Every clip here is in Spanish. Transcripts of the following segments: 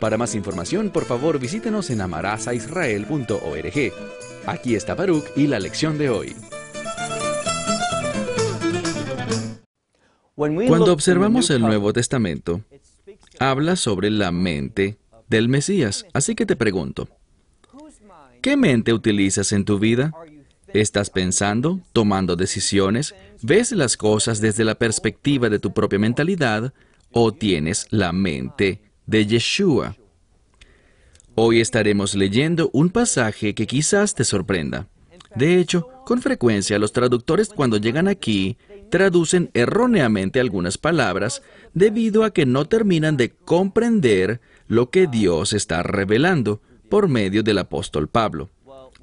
Para más información, por favor, visítenos en amarazaisrael.org. Aquí está Baruch y la lección de hoy. Cuando observamos el Nuevo Testamento, habla sobre la mente del Mesías. Así que te pregunto, ¿qué mente utilizas en tu vida? ¿Estás pensando, tomando decisiones? ¿Ves las cosas desde la perspectiva de tu propia mentalidad o tienes la mente de Yeshua? Hoy estaremos leyendo un pasaje que quizás te sorprenda. De hecho, con frecuencia los traductores cuando llegan aquí traducen erróneamente algunas palabras debido a que no terminan de comprender lo que Dios está revelando por medio del apóstol Pablo.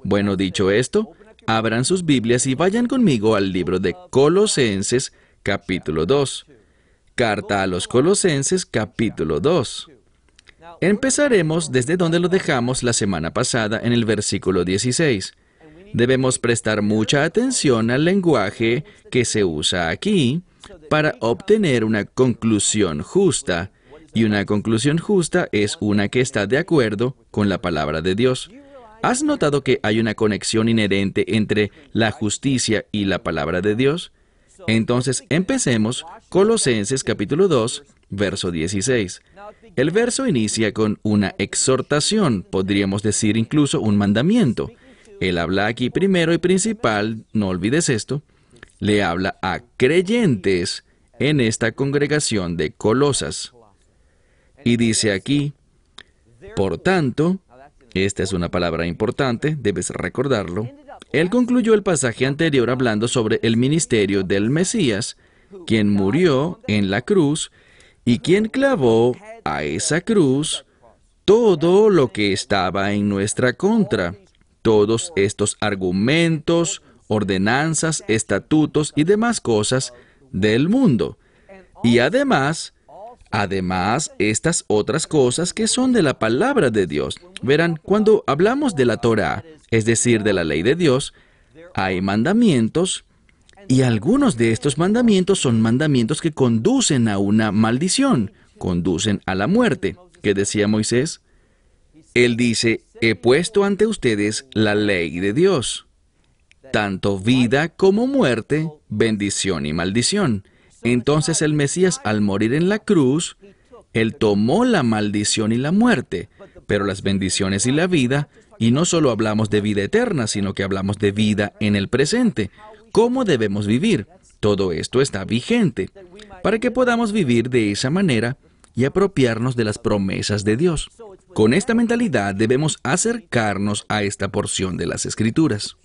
Bueno, dicho esto, abran sus Biblias y vayan conmigo al libro de Colosenses, capítulo 2. Carta a los Colosenses, capítulo 2. Empezaremos desde donde lo dejamos la semana pasada, en el versículo 16. Debemos prestar mucha atención al lenguaje que se usa aquí para obtener una conclusión justa, y una conclusión justa es una que está de acuerdo con la palabra de Dios. ¿Has notado que hay una conexión inherente entre la justicia y la palabra de Dios? Entonces, empecemos Colosenses capítulo 2, verso 16. El verso inicia con una exhortación, podríamos decir incluso un mandamiento. Él habla aquí primero y principal, no olvides esto, le habla a creyentes en esta congregación de Colosas. Y dice aquí, por tanto, esta es una palabra importante, debes recordarlo. Él concluyó el pasaje anterior hablando sobre el ministerio del Mesías, quien murió en la cruz y quien clavó a esa cruz todo lo que estaba en nuestra contra. Todos estos argumentos, ordenanzas, estatutos y demás cosas del mundo. Y además, estas otras cosas que son de la palabra de Dios. Verán, cuando hablamos de la Torá, es decir, de la ley de Dios, hay mandamientos, y algunos de estos mandamientos son mandamientos que conducen a una maldición, conducen a la muerte. ¿Qué decía Moisés? Él dice, he puesto ante ustedes la ley de Dios, tanto vida como muerte, bendición y maldición. Entonces el Mesías, al morir en la cruz, él tomó la maldición y la muerte, pero las bendiciones y la vida, y no solo hablamos de vida eterna, sino que hablamos de vida en el presente. ¿Cómo debemos vivir? Todo esto está vigente, para que podamos vivir de esa manera y apropiarnos de las promesas de Dios. Con esta mentalidad debemos acercarnos a esta porción de las Escrituras.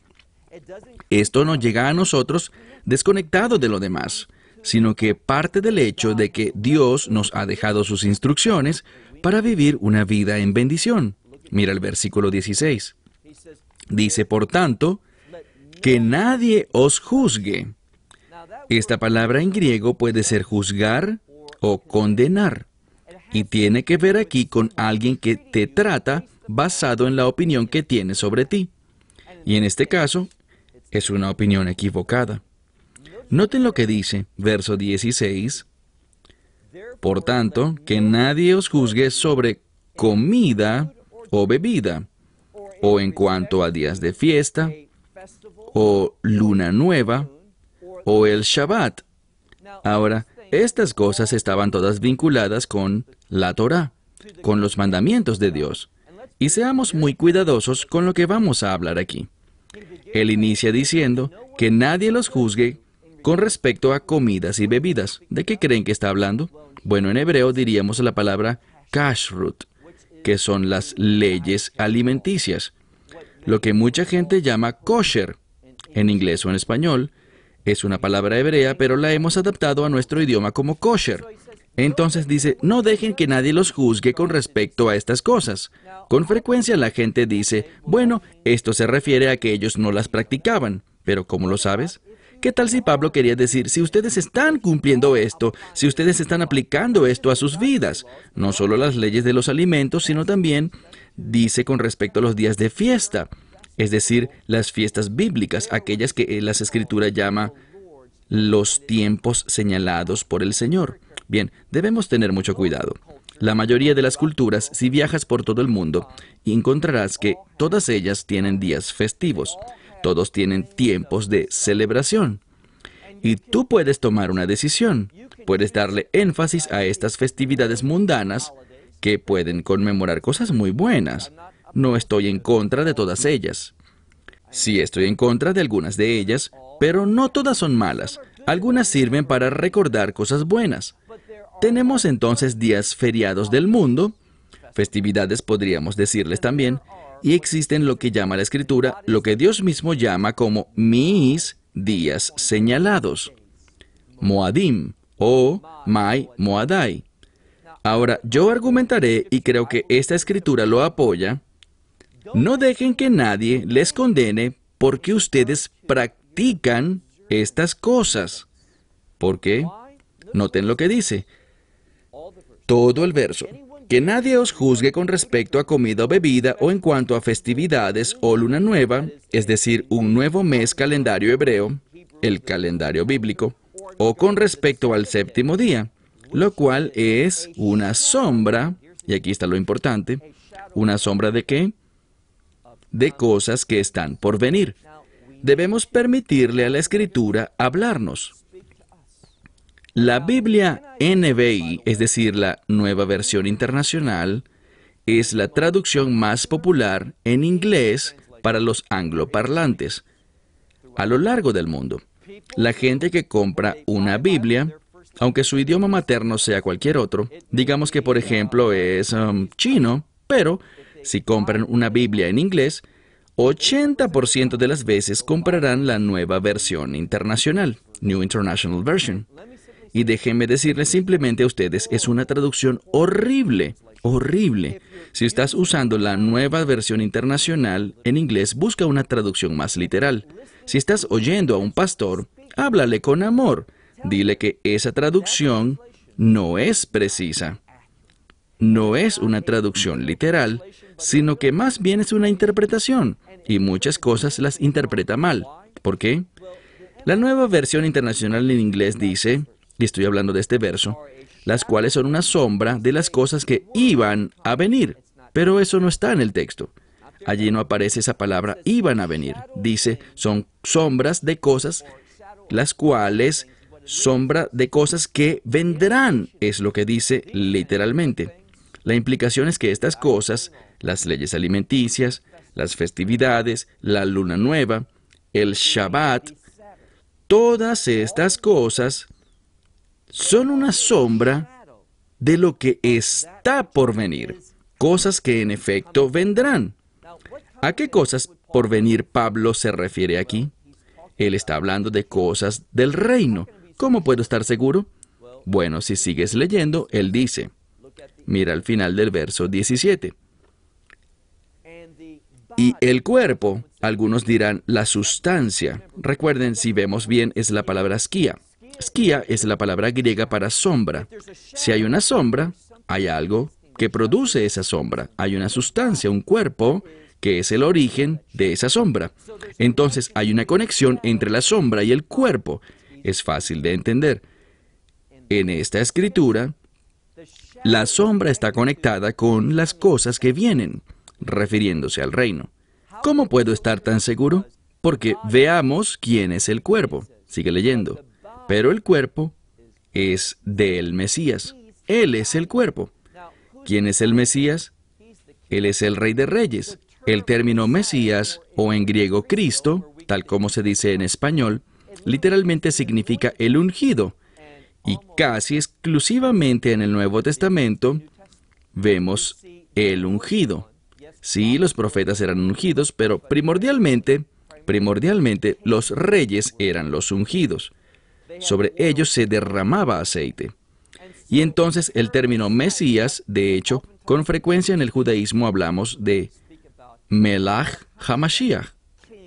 Esto no llega a nosotros desconectado de lo demás, sino que parte del hecho de que Dios nos ha dejado sus instrucciones para vivir una vida en bendición. Mira el versículo 16. Dice, por tanto, que nadie os juzgue. Esta palabra en griego puede ser juzgar o condenar, y tiene que ver aquí con alguien que te trata basado en la opinión que tiene sobre ti. Y en este caso, es una opinión equivocada. Noten lo que dice, verso 16. Por tanto, que nadie os juzgue sobre comida o bebida, o en cuanto a días de fiesta, o luna nueva, o el Shabbat. Ahora, estas cosas estaban todas vinculadas con la Torá, con los mandamientos de Dios. Y seamos muy cuidadosos con lo que vamos a hablar aquí. Él inicia diciendo que nadie los juzgue con respecto a comidas y bebidas. ¿De qué creen que está hablando? Bueno, en hebreo diríamos la palabra kashrut, que son las leyes alimenticias. Lo que mucha gente llama kosher, en inglés o en español, es una palabra hebrea, pero la hemos adaptado a nuestro idioma como kosher. Entonces dice, no dejen que nadie los juzgue con respecto a estas cosas. Con frecuencia la gente dice, bueno, esto se refiere a que ellos no las practicaban. Pero ¿cómo lo sabes? ¿Qué tal si Pablo quería decir, si ustedes están cumpliendo esto, si ustedes están aplicando esto a sus vidas? No solo las leyes de los alimentos, sino también dice con respecto a los días de fiesta, es decir, las fiestas bíblicas, aquellas que las Escrituras llama los tiempos señalados por el Señor. Bien, debemos tener mucho cuidado. La mayoría de las culturas, si viajas por todo el mundo, encontrarás que todas ellas tienen días festivos. Todos tienen tiempos de celebración. Y tú puedes tomar una decisión. Puedes darle énfasis a estas festividades mundanas que pueden conmemorar cosas muy buenas. No estoy en contra de todas ellas. Sí estoy en contra de algunas de ellas, pero no todas son malas. Algunas sirven para recordar cosas buenas. Tenemos entonces días feriados del mundo, festividades podríamos decirles también, y existen lo que llama la Escritura, lo que Dios mismo llama como mis días señalados, Moadim o Mai Moadai. Ahora, yo argumentaré, y creo que esta Escritura lo apoya, no dejen que nadie les condene porque ustedes practican estas cosas. ¿Por qué? Noten lo que dice. Todo el verso. Que nadie os juzgue con respecto a comida o bebida o en cuanto a festividades o luna nueva, es decir, un nuevo mes calendario hebreo, el calendario bíblico, o con respecto al séptimo día, lo cual es una sombra, y aquí está lo importante, ¿una sombra de qué? De cosas que están por venir. Debemos permitirle a la Escritura hablarnos. La Biblia NVI, es decir, la Nueva Versión Internacional, es la traducción más popular en inglés para los angloparlantes a lo largo del mundo. La gente que compra una Biblia, aunque su idioma materno sea cualquier otro, digamos que por ejemplo es chino, pero si compran una Biblia en inglés, 80% de las veces comprarán la Nueva Versión Internacional, New International Version. Y déjenme decirles simplemente a ustedes, es una traducción horrible, horrible. Si estás usando la Nueva Versión Internacional en inglés, busca una traducción más literal. Si estás oyendo a un pastor, háblale con amor. Dile que esa traducción no es precisa. No es una traducción literal, sino que más bien es una interpretación. Y muchas cosas las interpreta mal. ¿Por qué? La Nueva Versión Internacional en inglés dice... y estoy hablando de este verso, las cuales son una sombra de las cosas que iban a venir. Pero eso no está en el texto. Allí no aparece esa palabra, iban a venir. Dice, son sombras de cosas, las cuales, sombra de cosas que vendrán, es lo que dice literalmente. La implicación es que estas cosas, las leyes alimenticias, las festividades, la luna nueva, el Shabbat, todas estas cosas... son una sombra de lo que está por venir, cosas que en efecto vendrán. ¿A qué cosas por venir Pablo se refiere aquí? Él está hablando de cosas del reino. ¿Cómo puedo estar seguro? Bueno, si sigues leyendo, él dice, mira al final del verso 17. Y el cuerpo, algunos dirán la sustancia. Recuerden, si vemos bien, es la palabra skia. Skia es la palabra griega para sombra. Si hay una sombra, hay algo que produce esa sombra. Hay una sustancia, un cuerpo, que es el origen de esa sombra. Entonces, hay una conexión entre la sombra y el cuerpo. Es fácil de entender. En esta escritura, la sombra está conectada con las cosas que vienen, refiriéndose al reino. ¿Cómo puedo estar tan seguro? Porque veamos quién es el cuerpo. Sigue leyendo. Pero el cuerpo es del Mesías. Él es el cuerpo. ¿Quién es el Mesías? Él es el Rey de Reyes. El término Mesías, o en griego Cristo, tal como se dice en español, literalmente significa el ungido. Y casi exclusivamente en el Nuevo Testamento vemos el ungido. Sí, los profetas eran ungidos, pero primordialmente los reyes eran los ungidos. Sobre ellos se derramaba aceite. Y entonces el término Mesías, de hecho, con frecuencia en el judaísmo hablamos de Melach Hamashiach,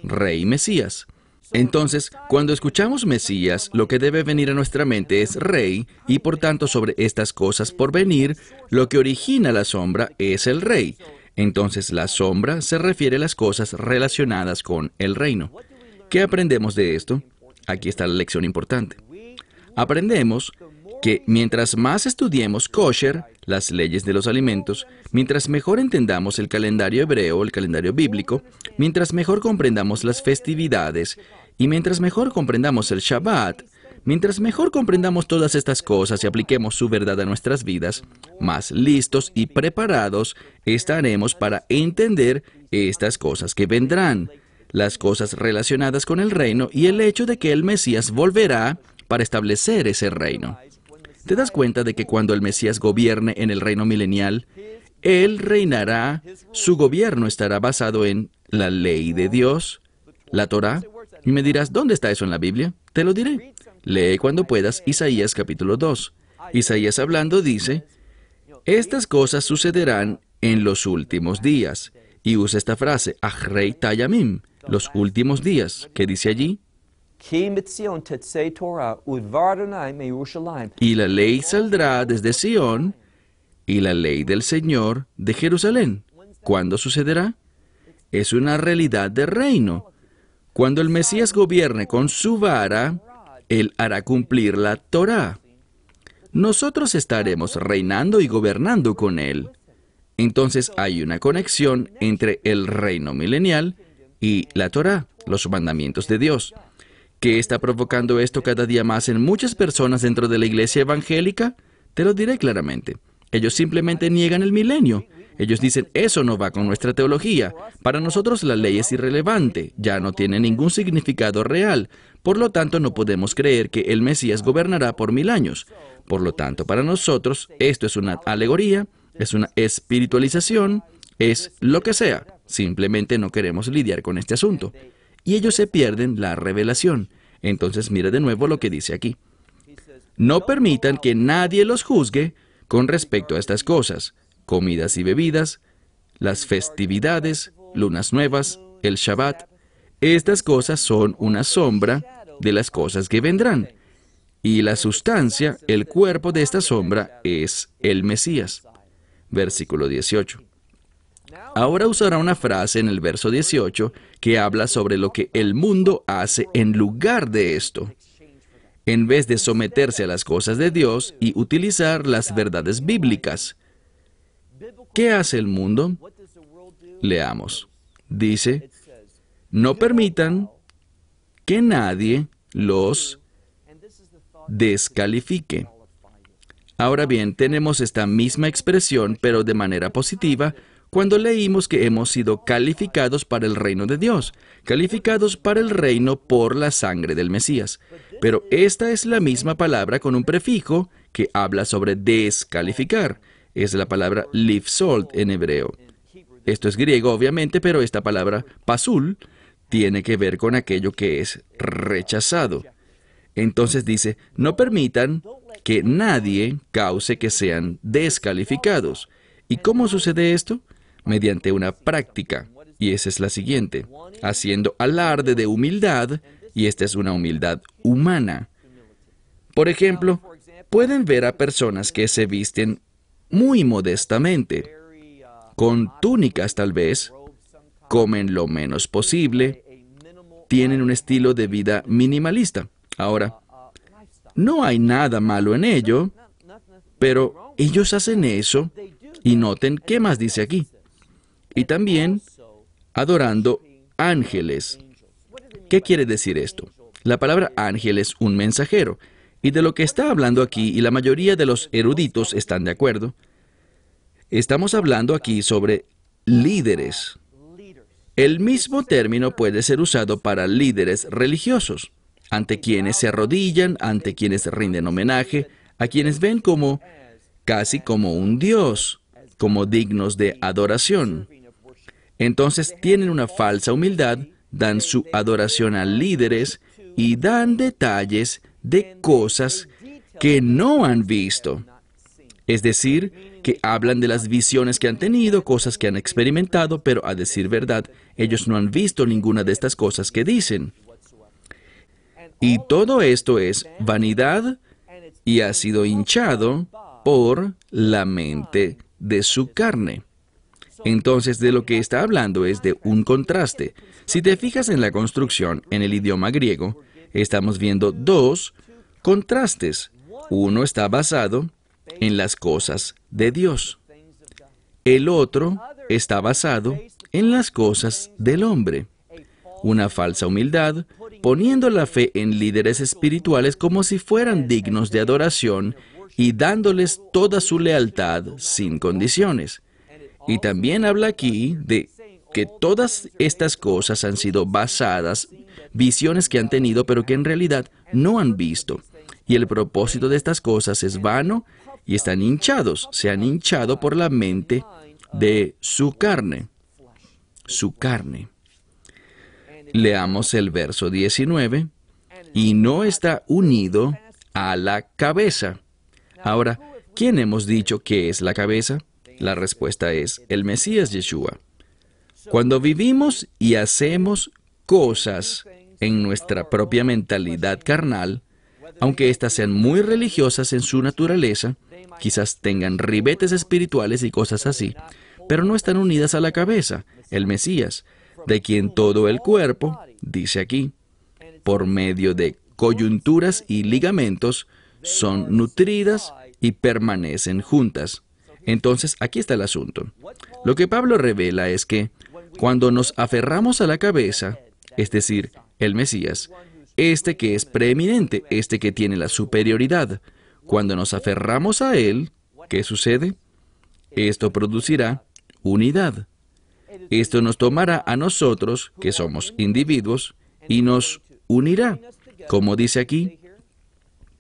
Rey Mesías. Entonces, cuando escuchamos Mesías, lo que debe venir a nuestra mente es Rey, y por tanto sobre estas cosas por venir, lo que origina la sombra es el Rey. Entonces, la sombra se refiere a las cosas relacionadas con el reino. ¿Qué aprendemos de esto? Aquí está la lección importante. Aprendemos que mientras más estudiemos kosher, las leyes de los alimentos, mientras mejor entendamos el calendario hebreo, el calendario bíblico, mientras mejor comprendamos las festividades, y mientras mejor comprendamos el Shabbat, mientras mejor comprendamos todas estas cosas y apliquemos su verdad a nuestras vidas, más listos y preparados estaremos para entender estas cosas que vendrán, las cosas relacionadas con el reino y el hecho de que el Mesías volverá para establecer ese reino. ¿Te das cuenta de que cuando el Mesías gobierne en el reino milenial, Él reinará, su gobierno estará basado en la ley de Dios, la Torá? Y me dirás, ¿dónde está eso en la Biblia? Te lo diré. Lee cuando puedas Isaías capítulo 2. Isaías hablando dice, estas cosas sucederán en los últimos días. Y usa esta frase, ajrey tayamim, los últimos días. ¿Qué dice allí? Y la ley saldrá desde Sion, y la ley del Señor de Jerusalén. ¿Cuándo sucederá? Es una realidad de reino. Cuando el Mesías gobierne con su vara, Él hará cumplir la Torá. Nosotros estaremos reinando y gobernando con Él. Entonces hay una conexión entre el reino milenial y la Torá, los mandamientos de Dios. ¿Qué está provocando esto cada día más en muchas personas dentro de la iglesia evangélica? Te lo diré claramente. Ellos simplemente niegan el milenio. Ellos dicen, eso no va con nuestra teología. Para nosotros la ley es irrelevante, ya no tiene ningún significado real. Por lo tanto, no podemos creer que el Mesías gobernará por 1000 años. Por lo tanto, para nosotros, esto es una alegoría, es una espiritualización, es lo que sea. Simplemente no queremos lidiar con este asunto. Y ellos se pierden la revelación. Entonces, mira de nuevo lo que dice aquí. No permitan que nadie los juzgue con respecto a estas cosas, comidas y bebidas, las festividades, lunas nuevas, el Shabbat. Estas cosas son una sombra de las cosas que vendrán. Y la sustancia, el cuerpo de esta sombra, es el Mesías. Versículo 18. Ahora usará una frase en el verso 18 que habla sobre lo que el mundo hace en lugar de esto. En vez de someterse a las cosas de Dios y utilizar las verdades bíblicas. ¿Qué hace el mundo? Leamos. Dice, no permitan que nadie los descalifique. Ahora bien, tenemos esta misma expresión, pero de manera positiva, cuando leímos que hemos sido calificados para el reino de Dios, calificados para el reino por la sangre del Mesías. Pero esta es la misma palabra con un prefijo que habla sobre descalificar. Es la palabra lif salt en hebreo. Esto es griego, obviamente, pero esta palabra pasul tiene que ver con aquello que es rechazado. Entonces dice, no permitan que nadie cause que sean descalificados. ¿Y cómo sucede esto? Mediante una práctica, y esa es la siguiente, haciendo alarde de humildad, y esta es una humildad humana. Por ejemplo, pueden ver a personas que se visten muy modestamente, con túnicas tal vez, comen lo menos posible, tienen un estilo de vida minimalista. Ahora, no hay nada malo en ello, pero ellos hacen eso, y noten qué más dice aquí. Y también adorando ángeles. ¿Qué quiere decir esto? La palabra ángel es un mensajero. Y de lo que está hablando aquí, y la mayoría de los eruditos están de acuerdo, estamos hablando aquí sobre líderes. El mismo término puede ser usado para líderes religiosos, ante quienes se arrodillan, ante quienes rinden homenaje, a quienes ven como casi como un dios, como dignos de adoración. Entonces tienen una falsa humildad, dan su adoración a líderes y dan detalles de cosas que no han visto. Es decir, que hablan de las visiones que han tenido, cosas que han experimentado, pero a decir verdad, ellos no han visto ninguna de estas cosas que dicen. Y todo esto es vanidad y ha sido hinchado por la mente de su carne. Entonces, de lo que está hablando es de un contraste. Si te fijas en la construcción, en el idioma griego, estamos viendo dos contrastes. Uno está basado en las cosas de Dios. El otro está basado en las cosas del hombre. Una falsa humildad, poniendo la fe en líderes espirituales como si fueran dignos de adoración y dándoles toda su lealtad sin condiciones. Y también habla aquí de que todas estas cosas han sido basadas, visiones que han tenido, pero que en realidad no han visto. Y el propósito de estas cosas es vano y están hinchados, se han hinchado por la mente de su carne. Su carne. Leamos el verso 19. Y no está unido a la cabeza. Ahora, ¿quién hemos dicho que es la cabeza? La respuesta es el Mesías Yeshua. Cuando vivimos y hacemos cosas en nuestra propia mentalidad carnal, aunque éstas sean muy religiosas en su naturaleza, quizás tengan ribetes espirituales y cosas así, pero no están unidas a la cabeza, el Mesías, de quien todo el cuerpo, dice aquí, por medio de coyunturas y ligamentos, son nutridas y permanecen juntas. Entonces, aquí está el asunto. Lo que Pablo revela es que cuando nos aferramos a la cabeza, es decir, el Mesías, este que es preeminente, este que tiene la superioridad, cuando nos aferramos a él, ¿qué sucede? Esto producirá unidad. Esto nos tomará a nosotros, que somos individuos, y nos unirá, como dice aquí,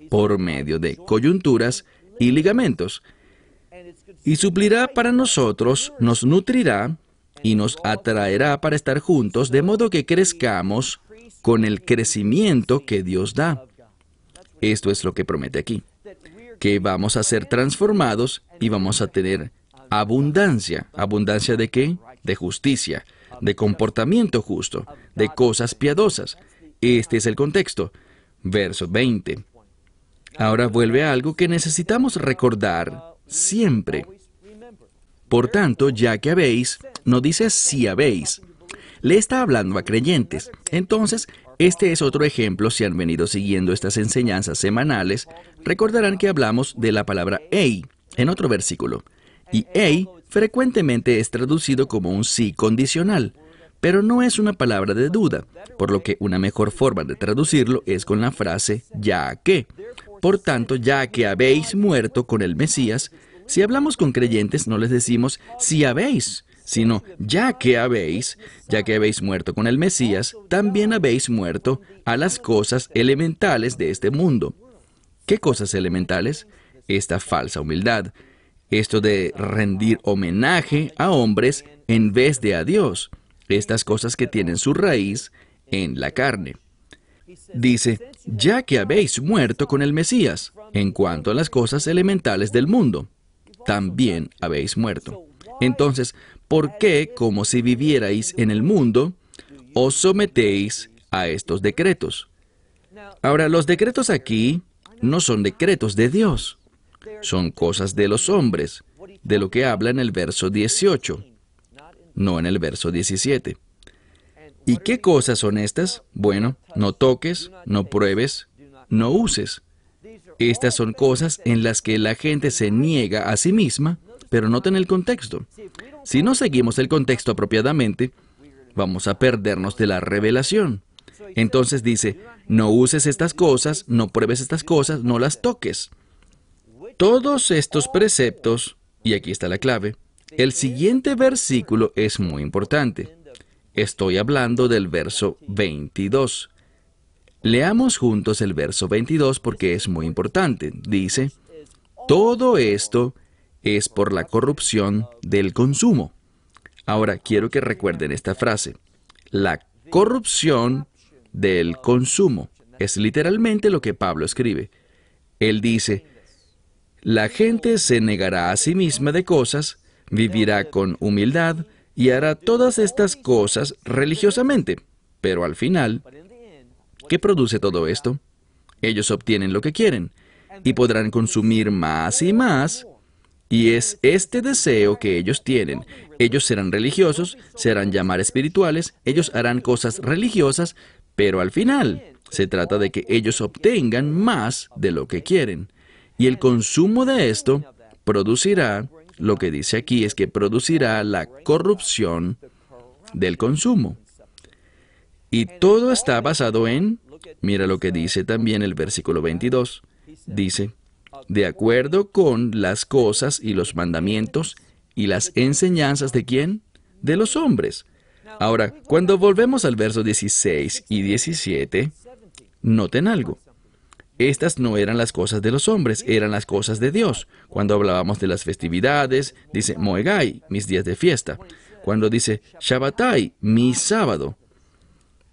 por medio de coyunturas y ligamentos. Y suplirá para nosotros, nos nutrirá y nos atraerá para estar juntos, de modo que crezcamos con el crecimiento que Dios da. Esto es lo que promete aquí, que vamos a ser transformados y vamos a tener abundancia. ¿Abundancia de qué? De justicia, de comportamiento justo, de cosas piadosas. Este es el contexto. Verso 20. Ahora vuelve a algo que necesitamos recordar siempre. Por tanto, ya que habéis, no dice si habéis. Le está hablando a creyentes. Entonces, este es otro ejemplo. Si han venido siguiendo estas enseñanzas semanales, recordarán que hablamos de la palabra ei en otro versículo. Y ei frecuentemente es traducido como un sí condicional, pero no es una palabra de duda, por lo que una mejor forma de traducirlo es con la frase ya que. Por tanto, ya que habéis muerto con el Mesías, si hablamos con creyentes no les decimos si habéis, sino ya que habéis muerto con el Mesías, también habéis muerto a las cosas elementales de este mundo. ¿Qué cosas elementales? Esta falsa humildad, esto de rendir homenaje a hombres en vez de a Dios, estas cosas que tienen su raíz en la carne. Dice, ya que habéis muerto con el Mesías, en cuanto a las cosas elementales del mundo, también habéis muerto. Entonces, ¿por qué, como si vivierais en el mundo, os sometéis a estos decretos? Ahora, los decretos aquí no son decretos de Dios, son cosas de los hombres, de lo que habla en el verso 18, no en el verso 17. ¿Y qué cosas son estas? Bueno, no toques, no pruebes, no uses. Estas son cosas en las que la gente se niega a sí misma, pero noten el contexto. Si no seguimos el contexto apropiadamente, vamos a perdernos de la revelación. Entonces dice, no uses estas cosas, no pruebes estas cosas, no las toques. Todos estos preceptos, y aquí está la clave, el siguiente versículo es muy importante. Estoy hablando del verso 22. Leamos juntos el verso 22 porque es muy importante. Dice, todo esto es por la corrupción del consumo. Ahora, quiero que recuerden esta frase. La corrupción del consumo. Es literalmente lo que Pablo escribe. Él dice, La gente se negará a sí misma de cosas, vivirá con humildad y hará todas estas cosas religiosamente. Pero al final, ¿qué produce todo esto? Ellos obtienen lo que quieren y podrán consumir más y más. Y es este deseo que ellos tienen. Ellos serán religiosos, se harán llamar espirituales, ellos harán cosas religiosas, pero al final se trata de que ellos obtengan más de lo que quieren. Y el consumo de esto producirá, lo que dice aquí es que producirá la corrupción del consumo. Y todo está basado en, mira lo que dice también el versículo 22, dice, de acuerdo con las cosas y los mandamientos y las enseñanzas de ¿quién? De los hombres. Ahora, cuando volvemos al verso 16 y 17, noten algo. Estas no eran las cosas de los hombres, eran las cosas de Dios. Cuando hablábamos de las festividades, dice Moegai, mis días de fiesta. Cuando dice Shabbatai, mi sábado.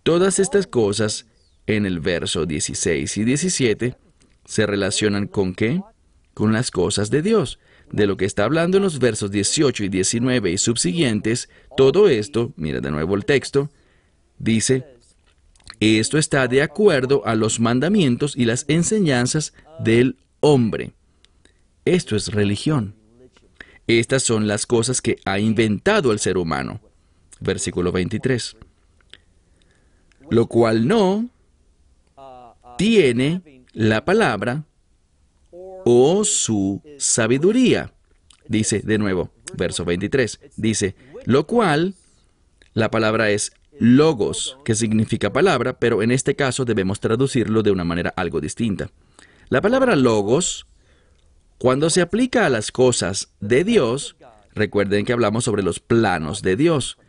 Todas estas cosas en el verso 16 y 17 se relacionan ¿con qué? Con las cosas de Dios. De lo que está hablando en los versos 18 y 19 y subsiguientes, todo esto, mira de nuevo el texto, dice, esto está de acuerdo a los mandamientos y las enseñanzas del hombre. Esto es religión. Estas son las cosas que ha inventado el ser humano. Versículo 23. Lo cual no tiene la palabra o su sabiduría. Dice de nuevo, verso 23. Dice, lo cual, la palabra es Logos, que significa palabra, pero en este caso debemos traducirlo de una manera algo distinta. La palabra logos, cuando se aplica a las cosas de Dios, recuerden que hablamos sobre los planos de Dios,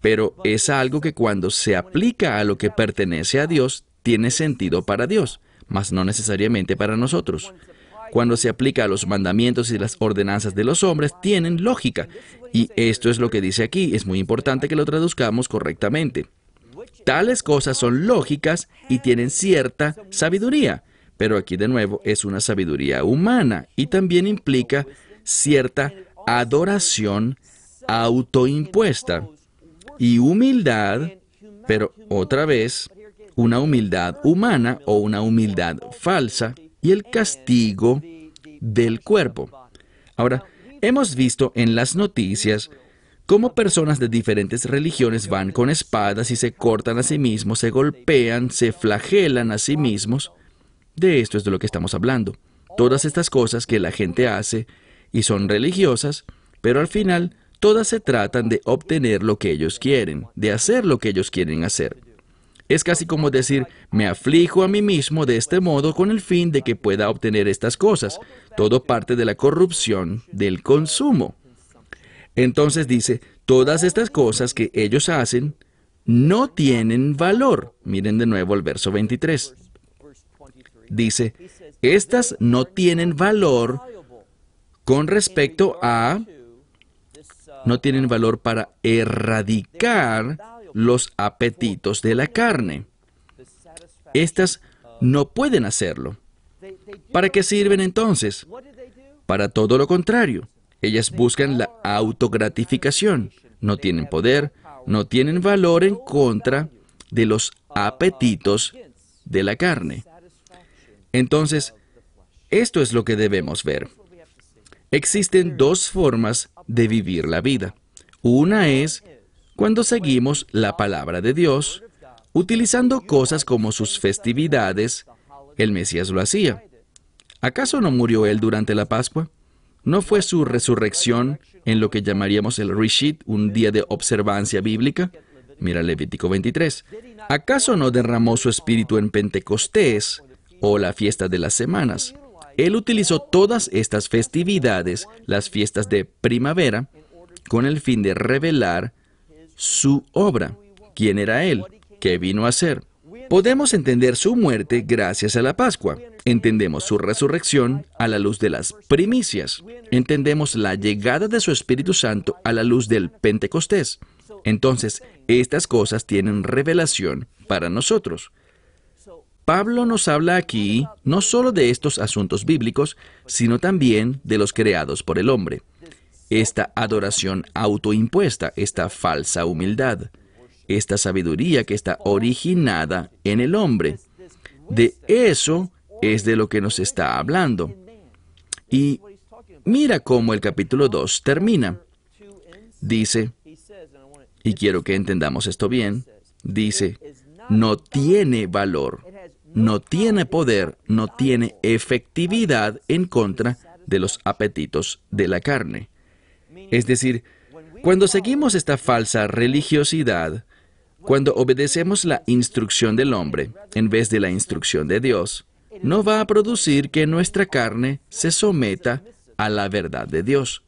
pero es algo que cuando se aplica a lo que pertenece a Dios, tiene sentido para Dios, mas no necesariamente para nosotros. Cuando se aplica a los mandamientos y las ordenanzas de los hombres, tienen lógica. Y esto es lo que dice aquí. Es muy importante que lo traduzcamos correctamente. Tales cosas son lógicas y tienen cierta sabiduría. Pero aquí de nuevo es una sabiduría humana y también implica cierta adoración autoimpuesta y humildad, pero otra vez una humildad humana o una humildad falsa, y el castigo del cuerpo. Ahora, hemos visto en las noticias cómo personas de diferentes religiones van con espadas y se cortan a sí mismos, se golpean, se flagelan a sí mismos. De esto es de lo que estamos hablando. Todas estas cosas que la gente hace y son religiosas, pero al final todas se tratan de obtener lo que ellos quieren, de hacer lo que ellos quieren hacer. Es casi como decir, me aflijo a mí mismo de este modo con el fin de que pueda obtener estas cosas. Todo parte de la corrupción del consumo. Entonces dice, todas estas cosas que ellos hacen no tienen valor. Miren de nuevo el verso 23. Dice, estas no tienen valor con respecto a... No tienen valor para erradicar los apetitos de la carne. Estas no pueden hacerlo. ¿Para qué sirven entonces? Para todo lo contrario. Ellas buscan la autogratificación. No tienen poder, no tienen valor en contra de los apetitos de la carne. Entonces, esto es lo que debemos ver. Existen dos formas de vivir la vida. Una es cuando seguimos la palabra de Dios, utilizando cosas como sus festividades. El Mesías lo hacía. ¿Acaso no murió él durante la Pascua? ¿No fue su resurrección en lo que llamaríamos el Rishit, un día de observancia bíblica? Mira Levítico 23. ¿Acaso no derramó su espíritu en Pentecostés o la fiesta de las semanas? Él utilizó todas estas festividades, las fiestas de primavera, con el fin de revelar su obra, quién era Él, qué vino a hacer. Podemos entender su muerte gracias a la Pascua. Entendemos su resurrección a la luz de las primicias. Entendemos la llegada de su Espíritu Santo a la luz del Pentecostés. Entonces, estas cosas tienen revelación para nosotros. Pablo nos habla aquí no solo de estos asuntos bíblicos, sino también de los creados por el hombre. Esta adoración autoimpuesta, esta falsa humildad, esta sabiduría que está originada en el hombre. De eso es de lo que nos está hablando. Y mira cómo el capítulo 2 termina. Dice, y quiero que entendamos esto bien, dice, no tiene valor, no tiene poder, no tiene efectividad en contra de los apetitos de la carne. Es decir, cuando seguimos esta falsa religiosidad, cuando obedecemos la instrucción del hombre en vez de la instrucción de Dios, no va a producir que nuestra carne se someta a la verdad de Dios.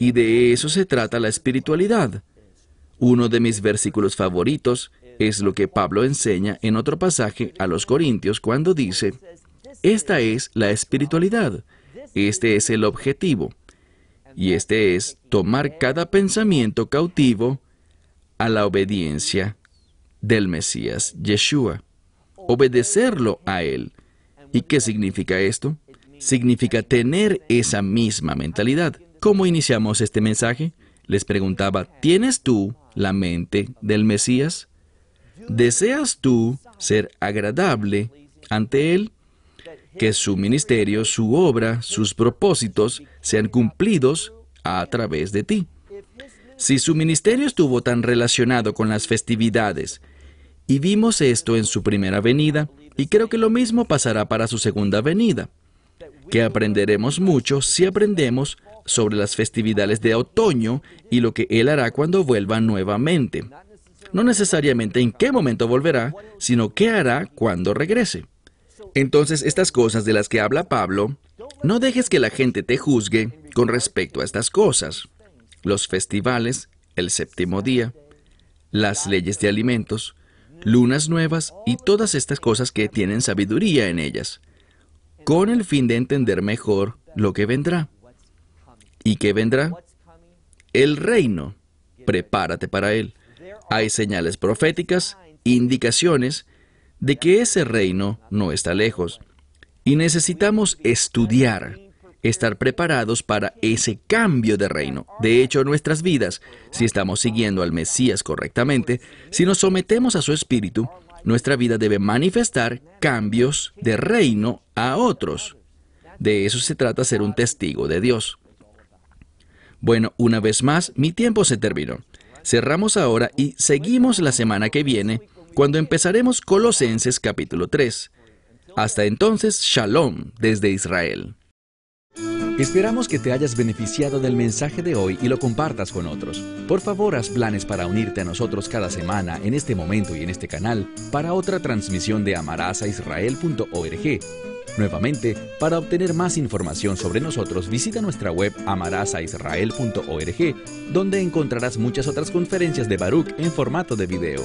Y de eso se trata la espiritualidad. Uno de mis versículos favoritos es lo que Pablo enseña en otro pasaje a los Corintios cuando dice, esta es la espiritualidad, este es el objetivo. Y este es tomar cada pensamiento cautivo a la obediencia del Mesías, Yeshua. Obedecerlo a Él. ¿Y qué significa esto? Significa tener esa misma mentalidad. ¿Cómo iniciamos este mensaje? Les preguntaba, ¿tienes tú la mente del Mesías? ¿Deseas tú ser agradable ante Él? Que su ministerio, su obra, sus propósitos sean cumplidos a través de ti. Si su ministerio estuvo tan relacionado con las festividades, y vimos esto en su primera venida, y creo que lo mismo pasará para su segunda venida, que aprenderemos mucho si aprendemos sobre las festividades de otoño y lo que Él hará cuando vuelva nuevamente. No necesariamente en qué momento volverá, sino qué hará cuando regrese. Entonces, estas cosas de las que habla Pablo, no dejes que la gente te juzgue con respecto a estas cosas. Los festivales, el séptimo día, las leyes de alimentos, lunas nuevas y todas estas cosas que tienen sabiduría en ellas, con el fin de entender mejor lo que vendrá. ¿Y qué vendrá? El reino. Prepárate para él. Hay señales proféticas, indicaciones de que ese reino no está lejos. Y necesitamos estudiar, estar preparados para ese cambio de reino. De hecho, nuestras vidas, si estamos siguiendo al Mesías correctamente, si nos sometemos a su espíritu, nuestra vida debe manifestar cambios de reino a otros. De eso se trata ser un testigo de Dios. Bueno, una vez más, mi tiempo se terminó. Cerramos ahora y seguimos la semana que viene, cuando empezaremos Colosenses capítulo 3. Hasta entonces, Shalom desde Israel. Esperamos que te hayas beneficiado del mensaje de hoy y lo compartas con otros. Por favor, haz planes para unirte a nosotros cada semana, en este momento y en este canal, para otra transmisión de amarazaisrael.org. Nuevamente, para obtener más información sobre nosotros, visita nuestra web amarazaisrael.org, donde encontrarás muchas otras conferencias de Baruch en formato de video.